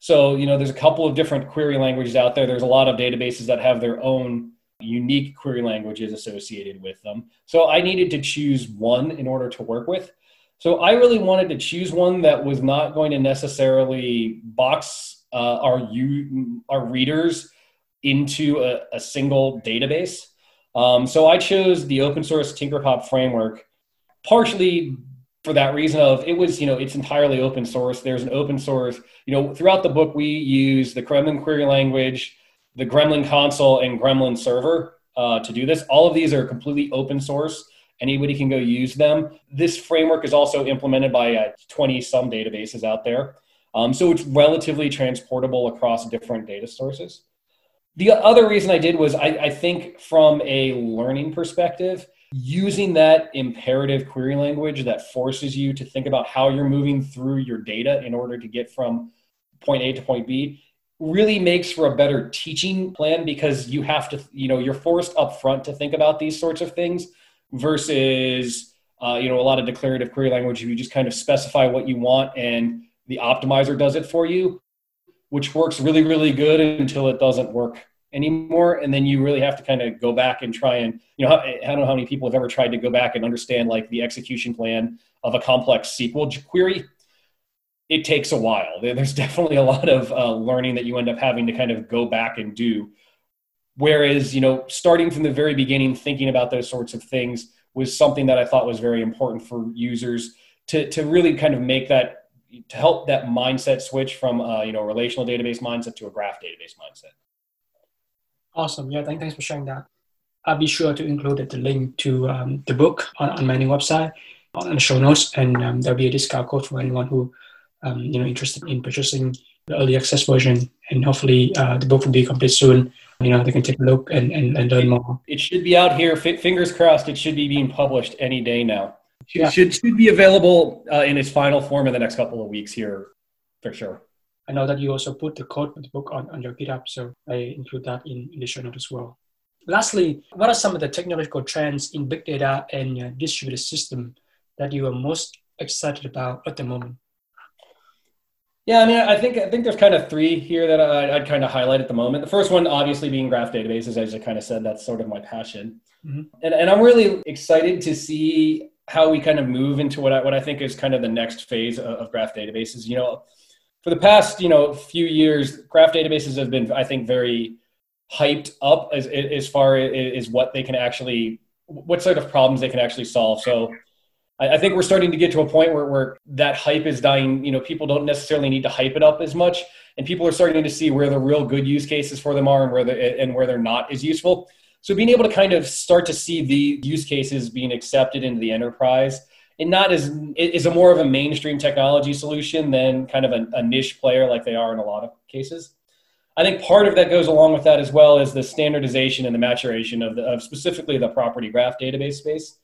So, you know, there's a couple of different query languages out there. There's a lot of databases that have their own unique query languages associated with them. So I needed to choose one in order to work with. So I really wanted to choose one that was not going to necessarily box our readers into a single database. So I chose the open source TinkerPop framework, partially for that reason of it was, you know, it's entirely open source. There's an open source, you know, throughout the book, we use the Gremlin query language, the Gremlin console, and Gremlin server to do this. All of these are completely open source. Anybody can go use them. This framework is also implemented by 20 some databases out there. So it's relatively transportable across different data sources. The other reason I did was I think from a learning perspective, using that imperative query language that forces you to think about how you're moving through your data in order to get from point A to point B really makes for a better teaching plan, because you have to, you know, you're forced up front to think about these sorts of things versus a lot of declarative query language. You just kind of specify what you want and the optimizer does it for you, which works really, really good until it doesn't work anymore. And then you really have to kind of go back and try and, I don't know how many people have ever tried to go back and understand like the execution plan of a complex SQL query. It takes a while. There's definitely a lot of learning that you end up having to kind of go back and do. Whereas, starting from the very beginning, thinking about those sorts of things was something that I thought was very important for users to really kind of make that, to help that mindset switch from, a relational database mindset to a graph database mindset. Awesome. Yeah, thanks for sharing that. I'll be sure to include the link to the book on my new website, on the show notes, and there'll be a discount code for anyone who, interested in purchasing the early access version. And hopefully the book will be complete soon. They can take a look and learn more. It should be out here. Fingers crossed, it should be being published any day now. Yeah. Should be available in its final form in the next couple of weeks here, for sure. I know that you also put the code for the book on your GitHub, so I include that in the show notes as well. Lastly, what are some of the technological trends in big data and distributed system that you are most excited about at the moment? Yeah, I think there's kind of three here that I'd kind of highlight at the moment. The first one, obviously, being graph databases, as I kind of said, that's sort of my passion. Mm-hmm. And I'm really excited to see how we kind of move into what I think is kind of the next phase of graph databases. For the past, few years, graph databases have been, I think, very hyped up as far as what sort of problems they can actually solve. So I think we're starting to get to a point where that hype is dying. People don't necessarily need to hype it up as much, and people are starting to see where the real good use cases for them are and where they're not as useful. So being able to kind of start to see the use cases being accepted into the enterprise, and not is a more of a mainstream technology solution than kind of a niche player like they are in a lot of cases. I think part of that goes along with that as well as the standardization and the maturation of specifically the property graph database space.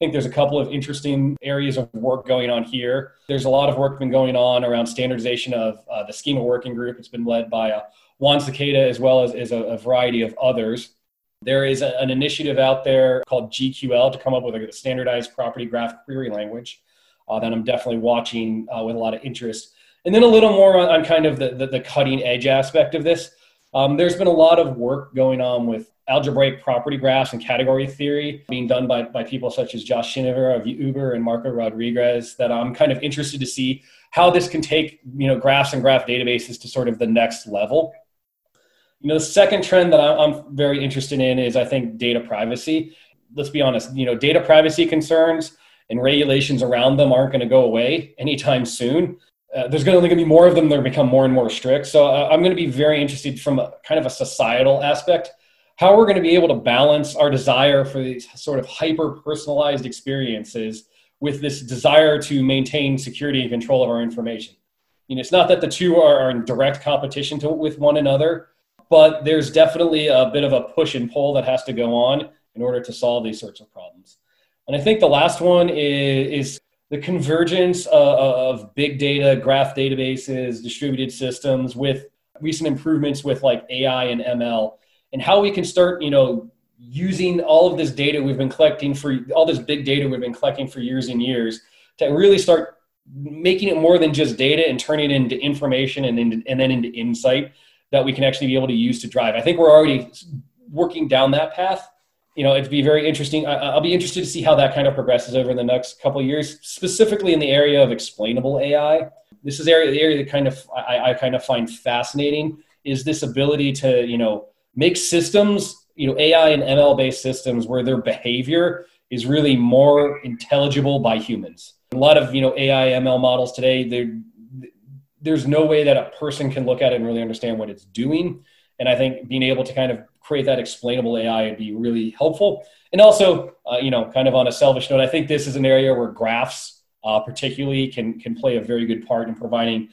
I think there's a couple of interesting areas of work going on here. There's a lot of work been going on around standardization of the schema working group. It's been led by Juan Cicada as well as a variety of others. There is an initiative out there called GQL to come up with a standardized property graph query language that I'm definitely watching with a lot of interest. And then a little more on kind of the cutting edge aspect of this. There's been a lot of work going on with algebraic property graphs and category theory being done by people such as Josh Schiniver of Uber and Marco Rodriguez that I'm kind of interested to see how this can take, graphs and graph databases to sort of the next level. The second trend that I'm very interested in is, I think, data privacy. Let's be honest, data privacy concerns and regulations around them aren't going to go away anytime soon. There's only going to be more of them. They're going to become more and more strict. So I'm going to be very interested from kind of a societal aspect, how we're going to be able to balance our desire for these sort of hyper-personalized experiences with this desire to maintain security and control of our information. It's not that the two are in direct competition with one another, but there's definitely a bit of a push and pull that has to go on in order to solve these sorts of problems. And I think the last one is the convergence of big data, graph databases, distributed systems with recent improvements with like AI and ML, and how we can start, using all of this data we've been collecting for all this big data we've been collecting for years and years to really start making it more than just data and turning it into information and then into insight that we can actually be able to use to drive. I think we're already working down that path. It'd be very interesting. I'll be interested to see how that kind of progresses over the next couple of years, specifically in the area of explainable AI. This is the area that kind of I kind of find fascinating is this ability to, make systems, AI and ML-based systems where their behavior is really more intelligible by humans. A lot of, AI, ML models today, there's no way that a person can look at it and really understand what it's doing. And I think being able to kind of create that explainable AI would be really helpful. And also, kind of on a selfish note, I think this is an area where graphs particularly can play a very good part in providing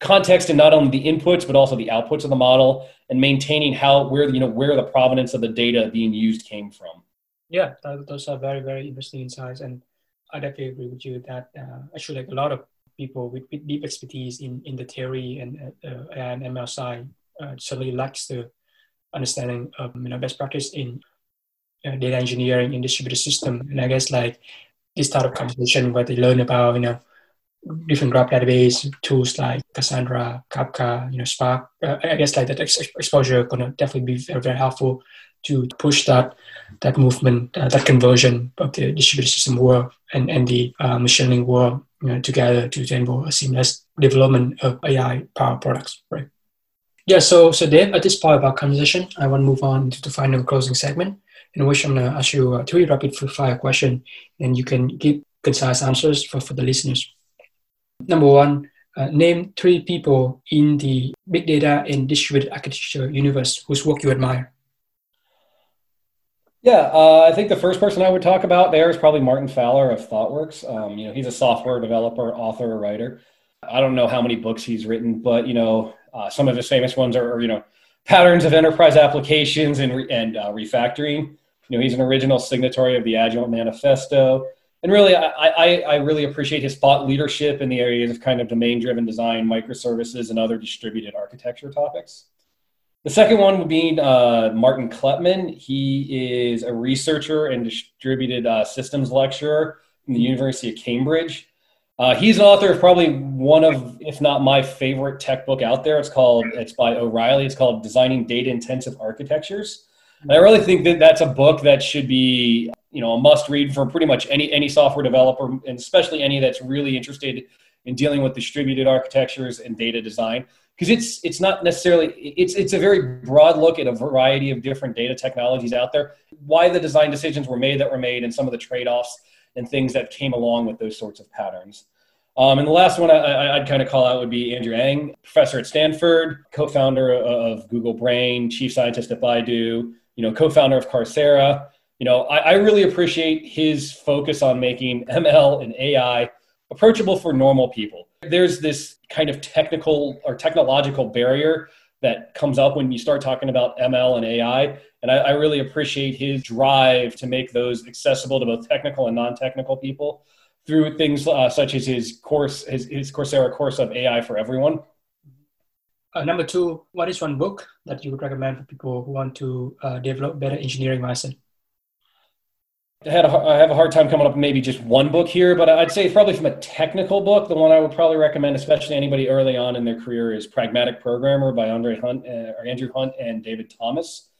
context in not only the inputs, but also the outputs of the model and maintaining where the provenance of the data being used came from. Yeah, those are very, very interesting insights. And I definitely agree with you that actually like a lot of people with deep expertise in the theory and ML side certainly lacks the understanding of best practice in data engineering and distributed system. And I guess like this type of conversation where they learn about, different graph database tools like Cassandra, Kafka, Spark. I guess like that exposure is going to definitely be very, very helpful to push that movement, that conversion of the distributed system world and the machine learning world together to enable a seamless development of AI-powered products, right? Yeah, so Dave, at this part of our conversation, I want to move on to the final closing segment, in which I'm going to ask you three rapid-fire questions, and you can give concise answers for the listeners. Number one, name three people in the big data and distributed architecture universe whose work you admire. Yeah, I think the first person I would talk about there is probably Martin Fowler of ThoughtWorks. He's a software developer, author, writer. I don't know how many books he's written, but some of his famous ones are Patterns of Enterprise Applications and Refactoring. He's an original signatory of the Agile Manifesto, and really, I really appreciate his thought leadership in the areas of kind of domain-driven design, microservices, and other distributed architecture topics. The second one would be Martin Kleppmann. He is a researcher and distributed systems lecturer in the University of Cambridge. He's an author of probably one of, if not my favorite tech book out there. It's by O'Reilly. It's called Designing Data-Intensive Architectures. And I really think that that's a book that should be, a must read for pretty much any software developer, and especially any that's really interested in dealing with distributed architectures and data design. Because it's not necessarily, it's a very broad look at a variety of different data technologies out there, why the design decisions were made, and some of the trade-offs and things that came along with those sorts of patterns. And the last one I'd kind of call out would be Andrew Ng, professor at Stanford, co-founder of Google Brain, chief scientist at Baidu, co-founder of Coursera. I really appreciate his focus on making ML and AI approachable for normal people. There's this kind of technical or technological barrier that comes up when you start talking about ML and AI. And I really appreciate his drive to make those accessible to both technical and non-technical people through things such as his course, his Coursera course of AI for Everyone. Number two, what is one book that you would recommend for people who want to develop better engineering mindset? I have a hard time coming up with maybe just one book here, but I'd say probably from a technical book, the one I would probably recommend, especially anybody early on in their career, is Pragmatic Programmer by Andrew Hunt and David Thomas.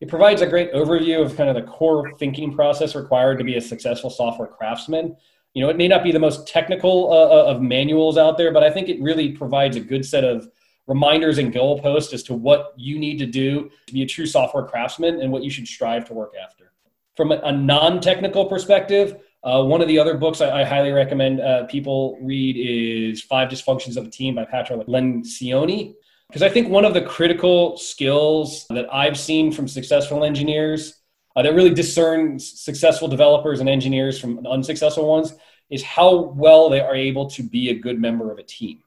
It provides a great overview of kind of the core thinking process required to be a successful software craftsman. It may not be the most technical of manuals out there, but I think it really provides a good set of reminders and goalposts as to what you need to do to be a true software craftsman and what you should strive to work after. From a non-technical perspective, one of the other books I highly recommend people read is Five Dysfunctions of a Team by Patrick Lencioni, because I think one of the critical skills that I've seen from successful engineers that really discerns successful developers and engineers from unsuccessful ones is how well they are able to be a good member of a team,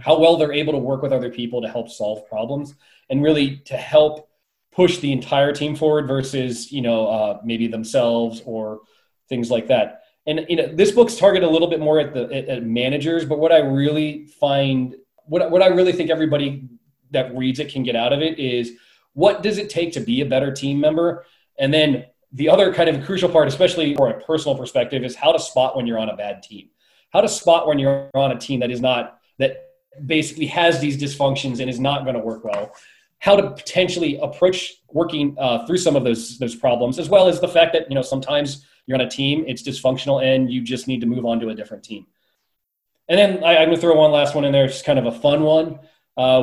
how well they're able to work with other people to help solve problems and really to help push the entire team forward versus, maybe themselves or things like that. And, this book's targeted a little bit more at managers, but what I really find, what I really think everybody that reads it can get out of it is, what does it take to be a better team member? And then the other kind of crucial part, especially from a personal perspective, is how to spot when you're on a bad team, how to spot when you're on a team that basically has these dysfunctions and is not going to work well, how to potentially approach working through some of those problems, as well as the fact that, sometimes you're on a team, it's dysfunctional, and you just need to move on to a different team. And then I'm going to throw one last one in there, just kind of a fun one,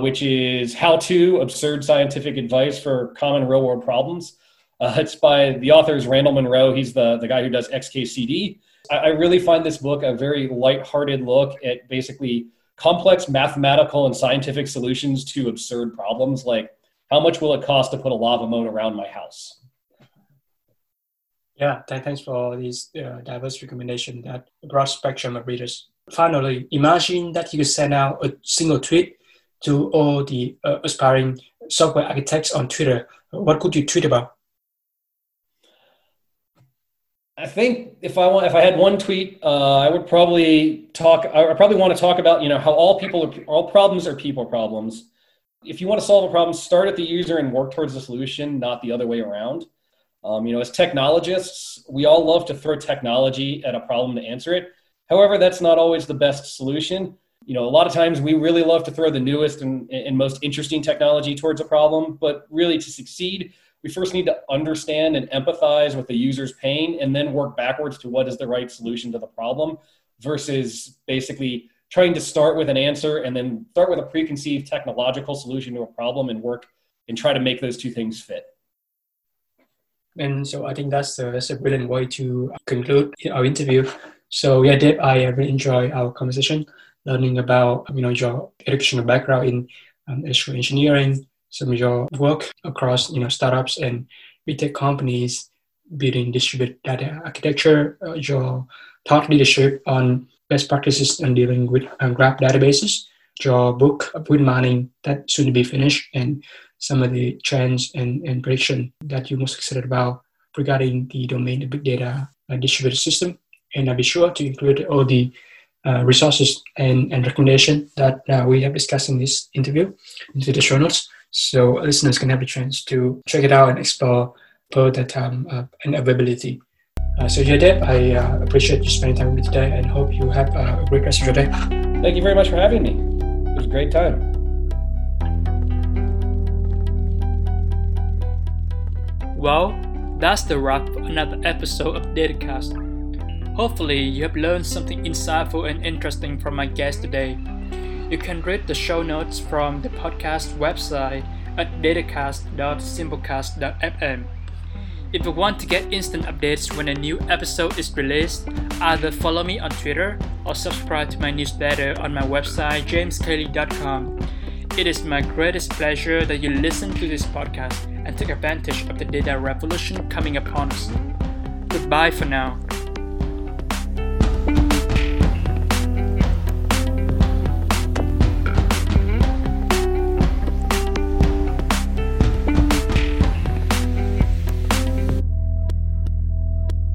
which is How to Absurd Scientific Advice for Common Real World Problems. It's by the author is Randall Munroe. He's the guy who does XKCD. I really find this book a very lighthearted look at basically complex mathematical and scientific solutions to absurd problems, like how much will it cost to put a lava moat around my house? Yeah, thanks for all these diverse recommendations, that broad spectrum of readers. Finally, imagine that you could send out a single tweet to all the aspiring software architects on Twitter. What could you tweet about? I think if I had one tweet, I would probably talk about, how all problems are people problems. If you want to solve a problem, start at the user and work towards the solution, not the other way around. As technologists, we all love to throw technology at a problem to answer it. However, that's not always the best solution. A lot of times we really love to throw the newest and most interesting technology towards a problem, but really to succeed, we first need to understand and empathize with the user's pain and then work backwards to what is the right solution to the problem versus basically trying to start with an answer and then start with a preconceived technological solution to a problem and work and try to make those two things fit. And so I think that's a brilliant way to conclude our interview. So yeah, Dave, I really enjoyed our conversation, learning about your educational background in electrical engineering, some of your work across startups and big tech companies, building distributed data architecture, your thought leadership on best practices and dealing with graph databases, your book, With Mining, that soon to be finished, and some of the trends and prediction that you're most excited about regarding the domain of big data distributed system. And I'll be sure to include all the resources and recommendations that we have discussed in this interview into the show notes, so listeners can have a chance to check it out and explore both the time and availability. So yeah, Dave, I appreciate you spending time with me today and hope you have a great rest of your day. Thank you very much for having me. It was a great time. Well, that's the wrap for another episode of DataCast. Hopefully, you have learned something insightful and interesting from my guest today. You can read the show notes from the podcast website at datacast.simplecast.fm. If you want to get instant updates when a new episode is released, either follow me on Twitter or subscribe to my newsletter on my website jameskelly.com. It is my greatest pleasure that you listen to this podcast and take advantage of the data revolution coming upon us. Goodbye for now.